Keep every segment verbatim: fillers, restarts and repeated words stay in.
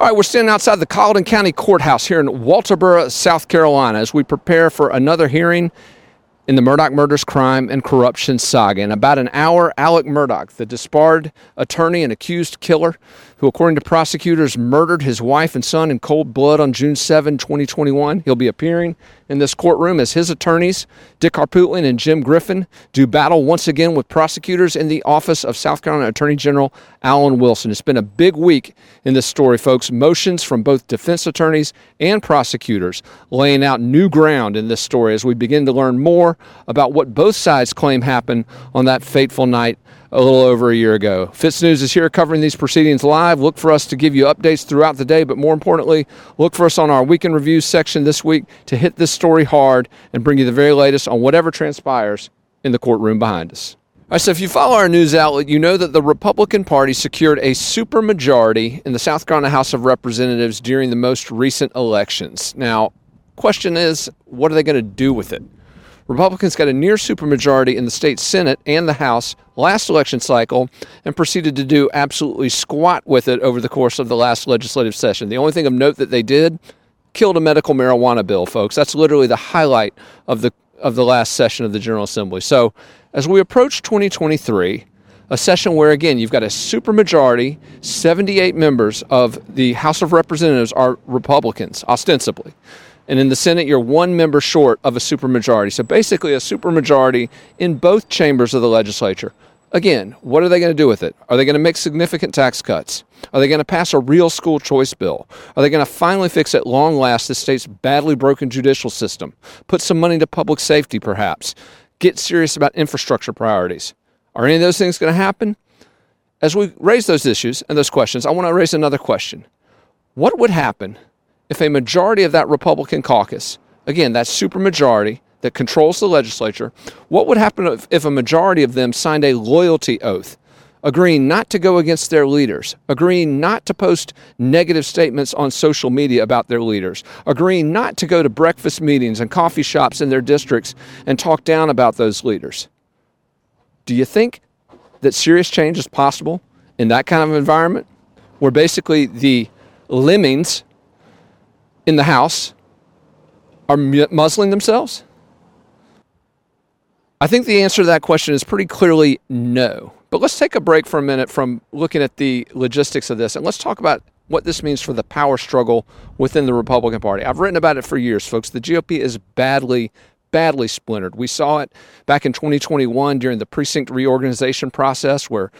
All right, we're standing outside the Colleton County Courthouse here in Walterboro, South Carolina, as we prepare for another hearing in the Murdaugh murders, crime, and corruption saga. In about an hour, Alex Murdaugh, the disbarred attorney and accused killer, who according to prosecutors murdered his wife and son in cold blood on June seventh, twenty twenty-one. He'll be appearing in this courtroom as his attorneys, Dick Harpootlian and Jim Griffin, do battle once again with prosecutors in the office of South Carolina Attorney General Alan Wilson. It's been a big week in this story, folks. Motions from both defense attorneys and prosecutors laying out new ground in this story as we begin to learn more about what both sides claim happened on that fateful night a little over a year ago. FITSNews is here covering these proceedings live. Look for us to give you updates throughout the day, but more importantly, look for us on our Weekend Review section this week to hit this story hard and bring you the very latest on whatever transpires in the courtroom behind us. All right, so if you follow our news outlet, you know that the Republican Party secured a supermajority in the South Carolina House of Representatives during the most recent elections. Now, question is, what are they going to do with it? Republicans got a near supermajority in the state Senate and the House last election cycle and proceeded to do absolutely squat with it over the course of the last legislative session. The only thing of note that they did, killed a medical marijuana bill, folks. That's literally the highlight of the of the last session of the General Assembly. So as we approach twenty twenty-three, a session where, again, you've got a supermajority, seventy-eight members of the House of Representatives are Republicans, ostensibly. And in the Senate, you're one member short of a supermajority. So basically a supermajority in both chambers of the legislature. Again, what are they going to do with it? Are they going to make significant tax cuts? Are they going to pass a real school choice bill? Are they going to finally fix at long last the state's badly broken judicial system? Put some money to public safety, perhaps? Get serious about infrastructure priorities? Are any of those things going to happen? As we raise those issues and those questions, I want to raise another question. What would happen if a majority of that Republican caucus, again, that supermajority that controls the legislature, what would happen if, if a majority of them signed a loyalty oath, agreeing not to go against their leaders, agreeing not to post negative statements on social media about their leaders, agreeing not to go to breakfast meetings and coffee shops in their districts and talk down about those leaders? Do you think that serious change is possible in that kind of environment, where basically the lemmings in the House are muzzling themselves? I think the answer to that question is pretty clearly no. But let's take a break for a minute from looking at the logistics of this, and let's talk about what this means for the power struggle within the Republican Party. I've written about it for years, folks. The G O P is badly, badly splintered. We saw it back in twenty twenty-one during the precinct reorganization process, where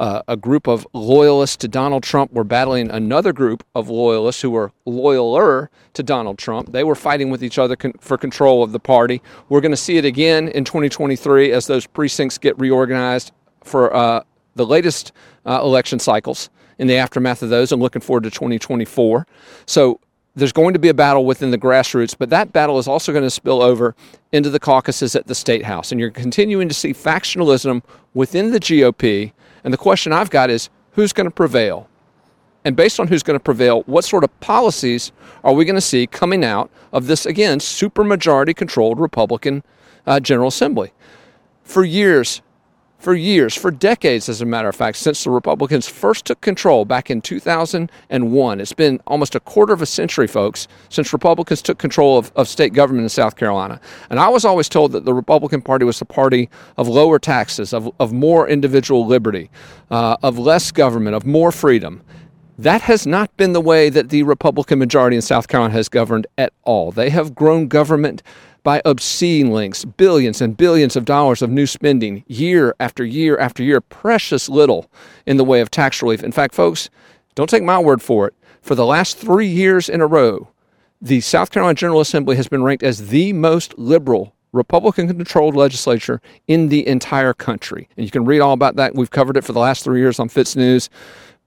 Uh, a group of loyalists to Donald Trump were battling another group of loyalists who were loyaler to Donald Trump. They were fighting with each other con- for control of the party. We're going to see it again in twenty twenty-three as those precincts get reorganized for uh, the latest uh, election cycles. In the aftermath of those, I'm looking forward to twenty twenty-four. So there's going to be a battle within the grassroots, but that battle is also going to spill over into the caucuses at the State House. And you're continuing to see factionalism within the G O P. And the question I've got is, who's going to prevail? And based on who's going to prevail, what sort of policies are we going to see coming out of this, again, supermajority-controlled Republican uh, General Assembly? For years, for years, for decades, as a matter of fact, since the Republicans first took control back in two thousand one, it's been almost a quarter of a century, folks, since Republicans took control of, of state government in South Carolina. And I was always told that the Republican Party was the party of lower taxes, of, of more individual liberty, uh, of less government, of more freedom. That has not been the way that the Republican majority in South Carolina has governed at all. They have grown government by obscene lengths, billions and billions of dollars of new spending year after year after year, precious little in the way of tax relief. In fact, folks, don't take my word for it. For the last three years in a row, the South Carolina General Assembly has been ranked as the most liberal Republican-controlled legislature in the entire country. And you can read all about that. We've covered it for the last three years on FITSNews.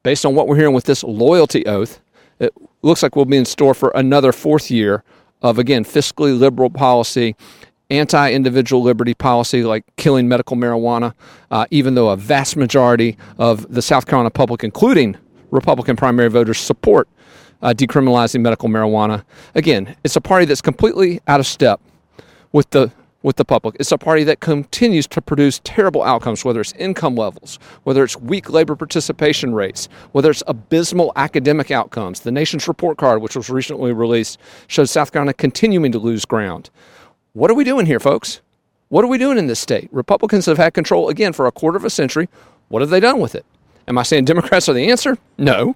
Based on what we're hearing with this loyalty oath, it looks like we'll be in store for another fourth year of, again, fiscally liberal policy, anti-individual liberty policy like killing medical marijuana, uh, even though a vast majority of the South Carolina public, including Republican primary voters, support uh, decriminalizing medical marijuana. Again, it's a party that's completely out of step with the with the public. It's a party that continues to produce terrible outcomes, whether it's income levels, whether it's weak labor participation rates, whether it's abysmal academic outcomes. The nation's report card, which was recently released, shows South Carolina continuing to lose ground. What are we doing here, folks? What are we doing in this state? Republicans have had control, again, for a quarter of a century. What have they done with it? Am I saying Democrats are the answer? No.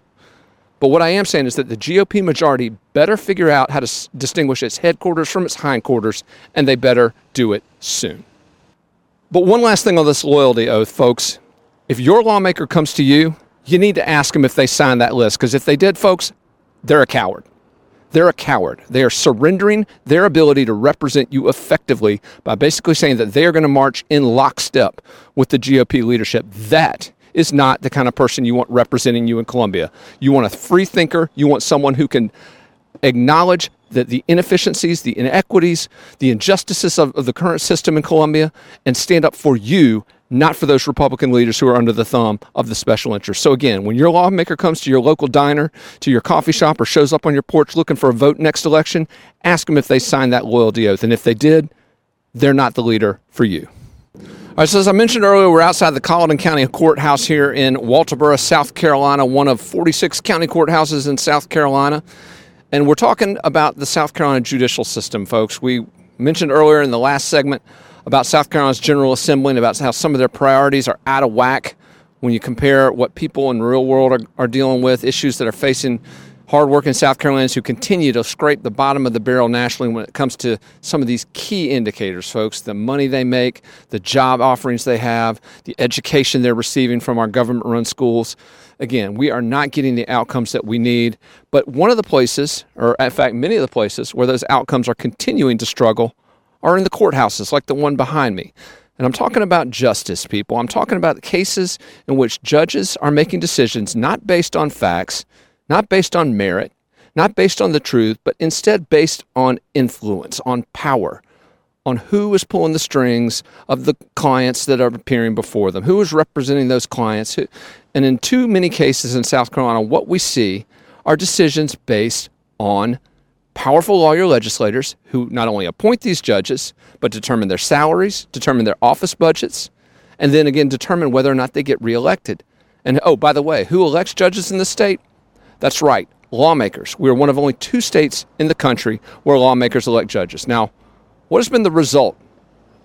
But what I am saying is that the G O P majority better figure out how to s- distinguish its headquarters from its hindquarters, and they better do it soon. But one last thing on this loyalty oath, folks. If your lawmaker comes to you, you need to ask them if they signed that list, because if they did, folks, they're a coward. They're a coward. They are surrendering their ability to represent you effectively by basically saying that they are going to march in lockstep with the G O P leadership. That is not the kind of person you want representing you in Columbia. You want a free thinker. You want someone who can acknowledge that the inefficiencies, the inequities, the injustices of, of the current system in Columbia, and stand up for you, not for those Republican leaders who are under the thumb of the special interests. So again, when your lawmaker comes to your local diner, to your coffee shop, or shows up on your porch looking for a vote next election, ask them if they signed that loyalty oath. And if they did, they're not the leader for you. All right, so as I mentioned earlier, we're outside the Colleton County Courthouse here in Walterboro, South Carolina, one of forty-six county courthouses in South Carolina. And we're talking about the South Carolina judicial system, folks. We mentioned earlier in the last segment about South Carolina's General Assembly and about how some of their priorities are out of whack when you compare what people in the real world are, are dealing with, issues that are facing hardworking South Carolinians who continue to scrape the bottom of the barrel nationally when it comes to some of these key indicators, folks. The money they make, the job offerings they have, the education they're receiving from our government-run schools. Again, we are not getting the outcomes that we need. But one of the places, or in fact, many of the places where those outcomes are continuing to struggle are in the courthouses, like the one behind me. And I'm talking about justice, people. I'm talking about cases in which judges are making decisions not based on facts, not based on merit, not based on the truth, but instead based on influence, on power, on who is pulling the strings of the clients that are appearing before them, who is representing those clients. Who, and in too many cases in South Carolina, what we see are decisions based on powerful lawyer legislators who not only appoint these judges, but determine their salaries, determine their office budgets, and then again determine whether or not they get reelected. And oh, by the way, who elects judges in this state? That's right, lawmakers. We're one of only two states in the country where lawmakers elect judges. Now, what has been the result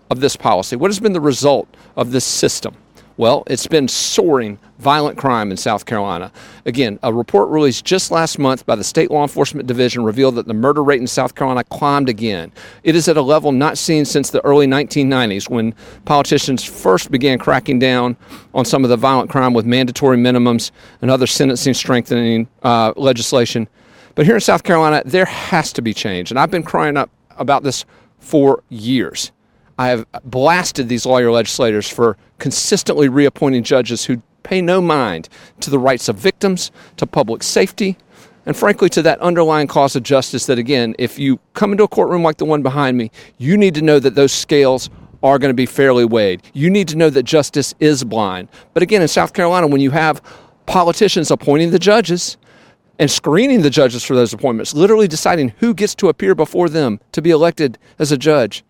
of this policy? What has been the result of this system? Well, it's been soaring violent crime in South Carolina. Again, a report released just last month by the State Law Enforcement Division revealed that the murder rate in South Carolina climbed again. It is at a level not seen since the early nineteen nineties, when politicians first began cracking down on some of the violent crime with mandatory minimums and other sentencing strengthening uh, legislation. But here in South Carolina, there has to be change. And I've been crying up about this for years. I have blasted these lawyer legislators for consistently reappointing judges who pay no mind to the rights of victims, to public safety, and frankly to that underlying cause of justice that, again, if you come into a courtroom like the one behind me, you need to know that those scales are going to be fairly weighed. You need to know that justice is blind. But again, in South Carolina, when you have politicians appointing the judges and screening the judges for those appointments, literally deciding who gets to appear before them to be elected as a judge,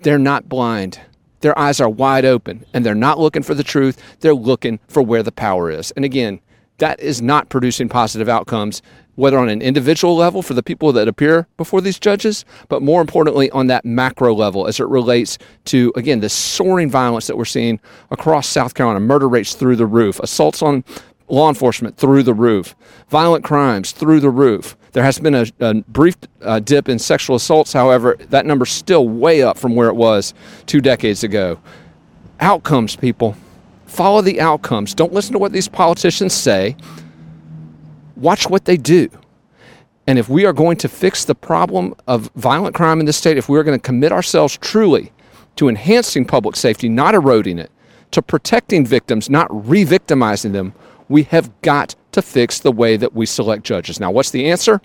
they're not blind. Their eyes are wide open, and they're not looking for the truth. They're looking for where the power is. And again, that is not producing positive outcomes, whether on an individual level for the people that appear before these judges, but more importantly on that macro level as it relates to, again, the soaring violence that we're seeing across South Carolina, murder rates through the roof, assaults on law enforcement through the roof, violent crimes through the roof. There has been a, a brief uh, dip in sexual assaults. However, that number's still way up from where it was two decades ago. Outcomes, people. Follow the outcomes. Don't listen to what these politicians say. Watch what they do. And if we are going to fix the problem of violent crime in this state, if we're going to commit ourselves truly to enhancing public safety, not eroding it, to protecting victims, not re-victimizing them, we have got to fix the way that we select judges. Now, what's the answer?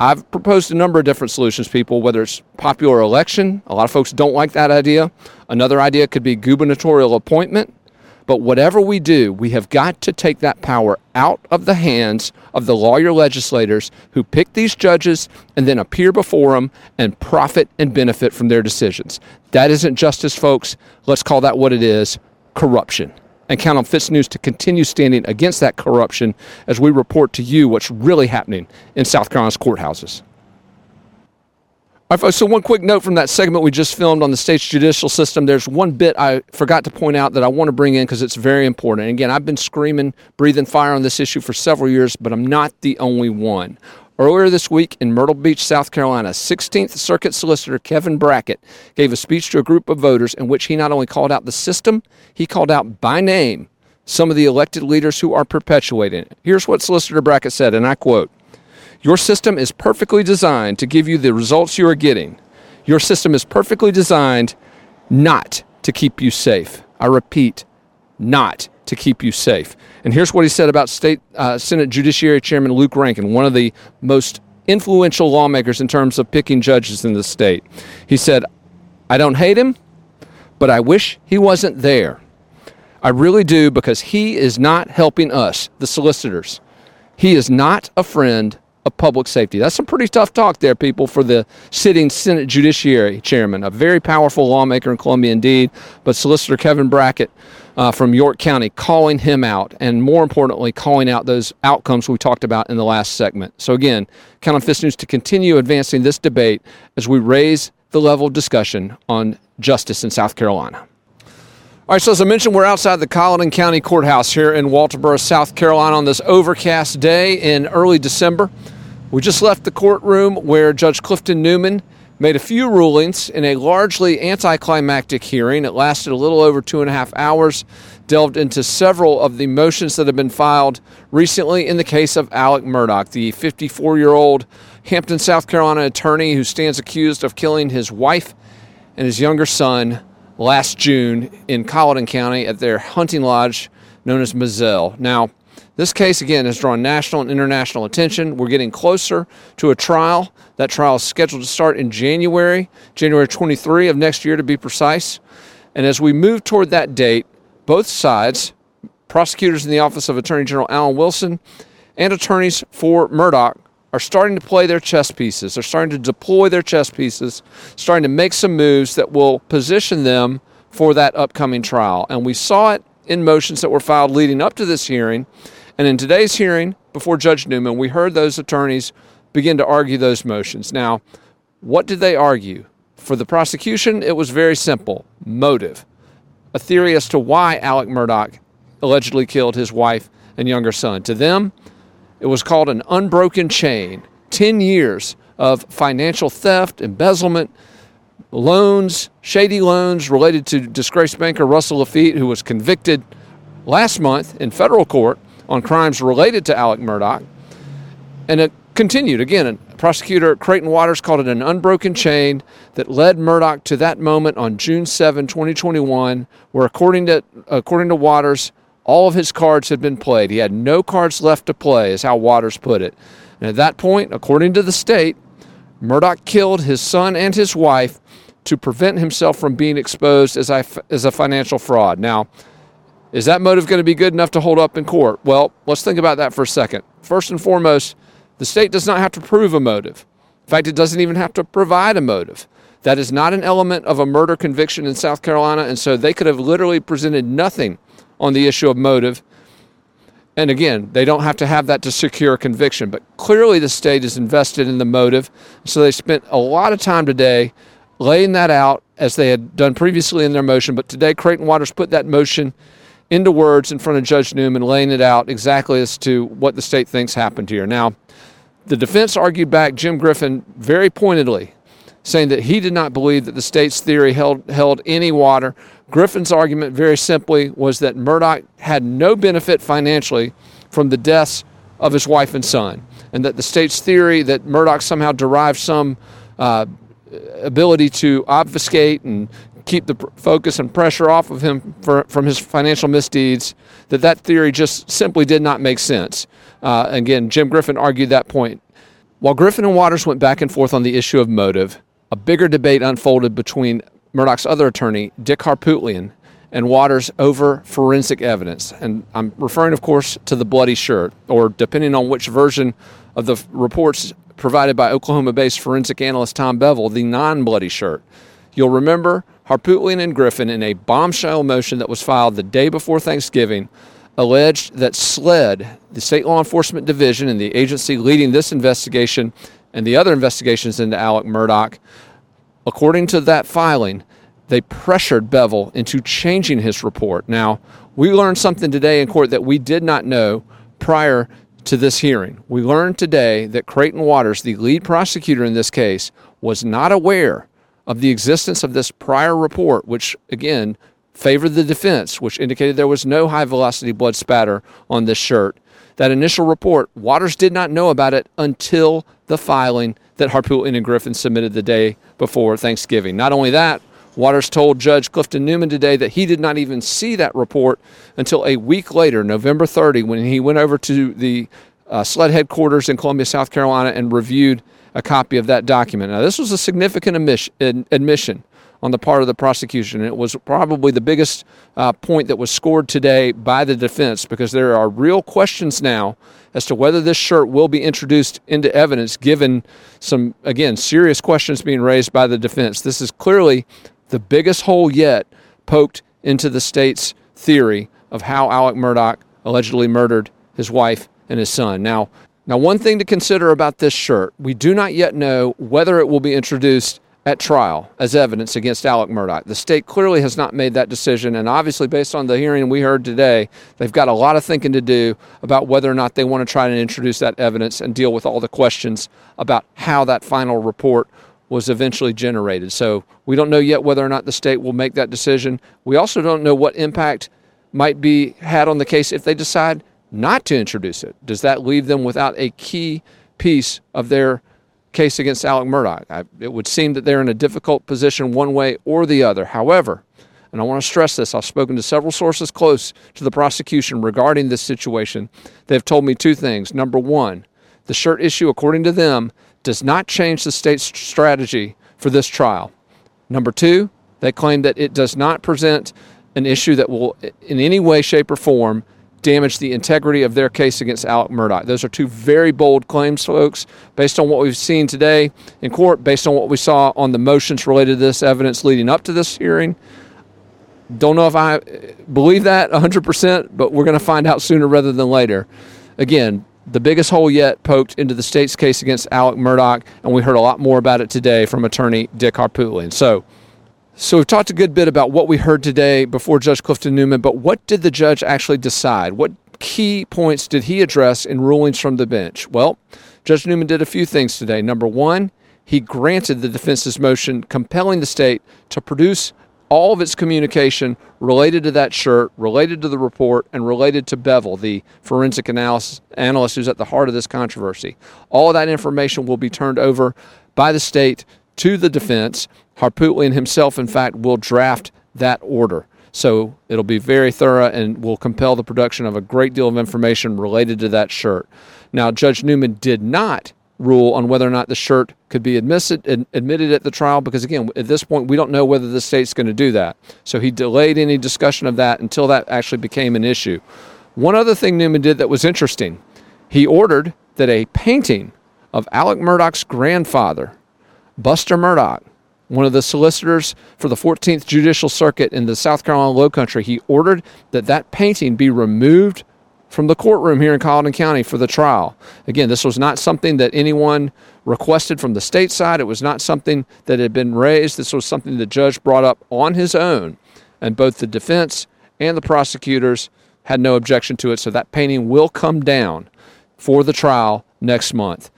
I've proposed a number of different solutions, people, whether it's popular election. A lot of folks don't like that idea. Another idea could be gubernatorial appointment. But whatever we do, we have got to take that power out of the hands of the lawyer legislators who pick these judges and then appear before them and profit and benefit from their decisions. That isn't justice, folks. Let's call that what it is, corruption. And count on FITS News to continue standing against that corruption as we report to you what's really happening in South Carolina's courthouses. All right, folks, so one quick note from that segment we just filmed on the state's judicial system. There's one bit I forgot to point out that I want to bring in because it's very important. And again, I've been screaming, breathing fire on this issue for several years, but I'm not the only one. Earlier this week in Myrtle Beach, South Carolina, sixteenth Circuit Solicitor Kevin Brackett gave a speech to a group of voters in which he not only called out the system, he called out by name some of the elected leaders who are perpetuating it. Here's what Solicitor Brackett said, and I quote, "Your system is perfectly designed to give you the results you are getting. Your system is perfectly designed not to keep you safe." I repeat, not to keep you safe. And here's what he said about State uh, Senate Judiciary Chairman Luke Rankin, one of the most influential lawmakers in terms of picking judges in the state. He said, "I don't hate him, but I wish he wasn't there. I really do, because he is not helping us, the solicitors. He is not a friend of public safety." That's some pretty tough talk there, people, for the sitting Senate Judiciary Chairman, a very powerful lawmaker in Columbia indeed, but Solicitor Kevin Brackett uh, from York County calling him out, and more importantly, calling out those outcomes we talked about in the last segment. So again, count on FITS News to continue advancing this debate as we raise the level of discussion on justice in South Carolina. All right, so as I mentioned, we're outside the Colleton County Courthouse here in Walterboro, South Carolina on this overcast day in early December. We just left the courtroom where Judge Clifton Newman made a few rulings in a largely anticlimactic hearing. It lasted a little over two and a half hours, delved into several of the motions that have been filed recently in the case of Alex Murdaugh, the fifty-four-year-old Hampton, South Carolina attorney who stands accused of killing his wife and his younger son last June in Colleton County at their hunting lodge known as Moselle. Now, this case, again, has drawn national and international attention. We're getting closer to a trial. That trial is scheduled to start in January, January twenty-third of next year to be precise. And as we move toward that date, both sides, prosecutors in the Office of Attorney General Alan Wilson and attorneys for Murdaugh, are starting to play their chess pieces. They're starting to deploy their chess pieces, starting to make some moves that will position them for that upcoming trial. And we saw it in motions that were filed leading up to this hearing. And in today's hearing, before Judge Newman, we heard those attorneys begin to argue those motions. Now, what did they argue? For the prosecution, it was very simple. Motive. A theory as to why Alex Murdaugh allegedly killed his wife and younger son. To them, it was called an unbroken chain. Ten years of financial theft, embezzlement, loans, shady loans related to disgraced banker Russell Laffitte, who was convicted last month in federal court on crimes related to Alex Murdaugh. And it continued. Again, a prosecutor at Creighton Waters called it an unbroken chain that led Murdaugh to that moment on June seventh, twenty twenty-one, where according to according to Waters, all of his cards had been played. He had no cards left to play, is how Waters put it. And at that point, according to the state, Murdaugh killed his son and his wife to prevent himself from being exposed as a, as a financial fraud. Now, is that motive going to be good enough to hold up in court? Well, let's think about that for a second. First and foremost, the state does not have to prove a motive. In fact, it doesn't even have to provide a motive. That is not an element of a murder conviction in South Carolina, and so they could have literally presented nothing on the issue of motive. And again, they don't have to have that to secure a conviction. But clearly the state is invested in the motive, so they spent a lot of time today laying that out as they had done previously in their motion. But today, Creighton Waters put that motion into words in front of Judge Newman, laying it out exactly as to what the state thinks happened here. Now, the defense argued back, Jim Griffin, very pointedly, saying that he did not believe that the state's theory held held any water. Griffin's argument, very simply, was that Murdaugh had no benefit financially from the deaths of his wife and son, and that the state's theory that Murdaugh somehow derived some uh, ability to obfuscate and keep the focus and pressure off of him for, from his financial misdeeds, that that theory just simply did not make sense. Uh, again, Jim Griffin argued that point. While Griffin and Waters went back and forth on the issue of motive, a bigger debate unfolded between Murdaugh's other attorney, Dick Harpootlian, and Waters over forensic evidence. And I'm referring, of course, to the bloody shirt, or depending on which version of the reports provided by Oklahoma-based forensic analyst Tom Bevel, the non-bloody shirt. You'll remember Harpootlian and Griffin, in a bombshell motion that was filed the day before Thanksgiving, alleged that SLED, the State Law Enforcement Division and the agency leading this investigation and the other investigations into Alex Murdaugh, according to that filing, they pressured Bevel into changing his report. Now, we learned something today in court that we did not know prior to this hearing. We learned today that Creighton Waters, the lead prosecutor in this case, was not aware of the existence of this prior report, which, again, favored the defense, which indicated there was no high-velocity blood spatter on this shirt. That initial report, Waters did not know about it until the filing that Harpootlian and Griffin submitted the day before Thanksgiving. Not only that, Waters told Judge Clifton Newman today that he did not even see that report until a week later, November thirtieth, when he went over to the uh, SLED headquarters in Columbia, South Carolina, and reviewed a copy of that document. Now, this was a significant admission, admission on the part of the prosecution. It was probably the biggest uh, point that was scored today by the defense, because there are real questions now as to whether this shirt will be introduced into evidence, given some, again, serious questions being raised by the defense. This is clearly the biggest hole yet poked into the state's theory of how Alex Murdaugh allegedly murdered his wife and his son. Now, now one thing to consider about this shirt, we do not yet know whether it will be introduced at trial as evidence against Alex Murdaugh. The state clearly has not made that decision, and obviously based on the hearing we heard today, they've got a lot of thinking to do about whether or not they want to try to introduce that evidence and deal with all the questions about how that final report was eventually generated. So we don't know yet whether or not the state will make that decision. We also don't know what impact might be had on the case if they decide not to introduce it. Does that leave them without a key piece of their case against Alex Murdaugh? I, it would seem that they're in a difficult position one way or the other. However, and I want to stress this, I've spoken to several sources close to the prosecution regarding this situation. They've told me two things. Number one, the shirt issue, according to them, does not change the state's strategy for this trial. Number two, they claim that it does not present an issue that will in any way, shape, or form damage the integrity of their case against Alex Murdaugh. Those are two very bold claims, folks, based on what we've seen today in court, based on what we saw on the motions related to this evidence leading up to this hearing. Don't know if I believe that one hundred percent, but we're going to find out sooner rather than later. Again, the biggest hole yet poked into the state's case against Alex Murdaugh, and we heard a lot more about it today from attorney Dick Harpootlian. So, so we've talked a good bit about what we heard today before Judge Clifton Newman, but what did the judge actually decide? What key points did he address in rulings from the bench? Well, Judge Newman did a few things today. Number one, he granted the defense's motion compelling the state to produce all of its communication related to that shirt, related to the report, and related to Bevel, the forensic analyst, analyst who's at the heart of this controversy. All of that information will be turned over by the state to the defense. Harpootlian himself, in fact, will draft that order. So it'll be very thorough and will compel the production of a great deal of information related to that shirt. Now, Judge Newman did not rule on whether or not the shirt could be admitted admitted at the trial, because again, at this point, we don't know whether the state's going to do that. So he delayed any discussion of that until that actually became an issue. One other thing Newman did that was interesting, he ordered that a painting of Alex Murdaugh's grandfather, Buster Murdaugh, one of the solicitors for the fourteenth Judicial Circuit in the South Carolina Lowcountry, he ordered that that painting be removed from the courtroom here in Colleton County for the trial. Again, this was not something that anyone requested from the state side. It was not something that had been raised. This was something the judge brought up on his own, and both the defense and the prosecutors had no objection to it, so that painting will come down for the trial next month.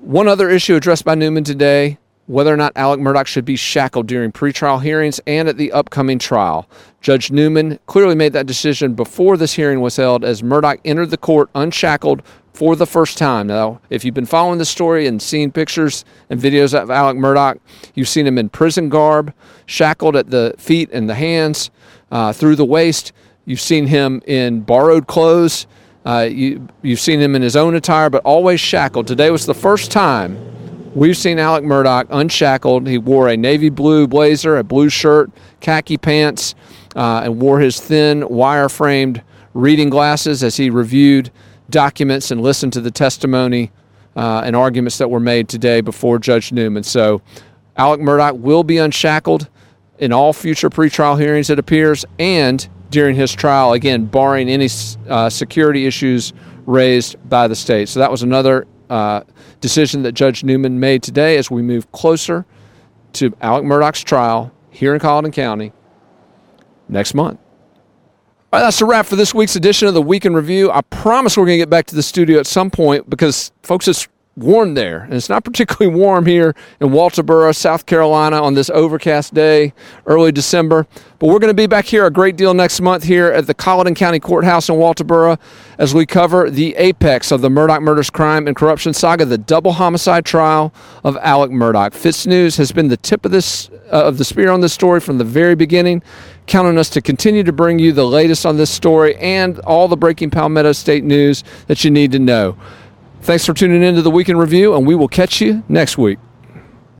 One other issue addressed by Newman today, whether or not Alex Murdaugh should be shackled during pretrial hearings and at the upcoming trial. Judge Newman clearly made that decision before this hearing was held, as Murdaugh entered the court unshackled for the first time. Now, if you've been following this story and seen pictures and videos of Alex Murdaugh, you've seen him in prison garb, shackled at the feet and the hands, uh, through the waist. You've seen him in borrowed clothes. Uh, you, you've seen him in his own attire, but always shackled. Today was the first time we've seen Alex Murdaugh unshackled. He wore a navy blue blazer, a blue shirt, khaki pants, uh, and wore his thin, wire-framed reading glasses as he reviewed documents and listened to the testimony uh, and arguments that were made today before Judge Newman. So Alex Murdaugh will be unshackled in all future pretrial hearings, it appears, and during his trial, again, barring any uh, security issues raised by the state. So that was another uh, decision that Judge Newman made today as we move closer to Alex Murdaugh's trial here in Colleton County next month. All right, that's a wrap for this week's edition of the Week in Review. I promise we're going to get back to the studio at some point because, folks, it's warm there, and it's not particularly warm here in Walterboro, South Carolina on this overcast day, early December. But we're going to be back here a great deal next month here at the Colleton County Courthouse in Walterboro as we cover the apex of the Murdaugh murders, crime, and corruption saga, the double homicide trial of Alex Murdaugh. FITSNews has been the tip of this uh, of the spear on this story from the very beginning. Count on us to continue to bring you the latest on this story and all the breaking Palmetto State news that you need to know. Thanks for tuning in to the Week in Review, and we will catch you next week.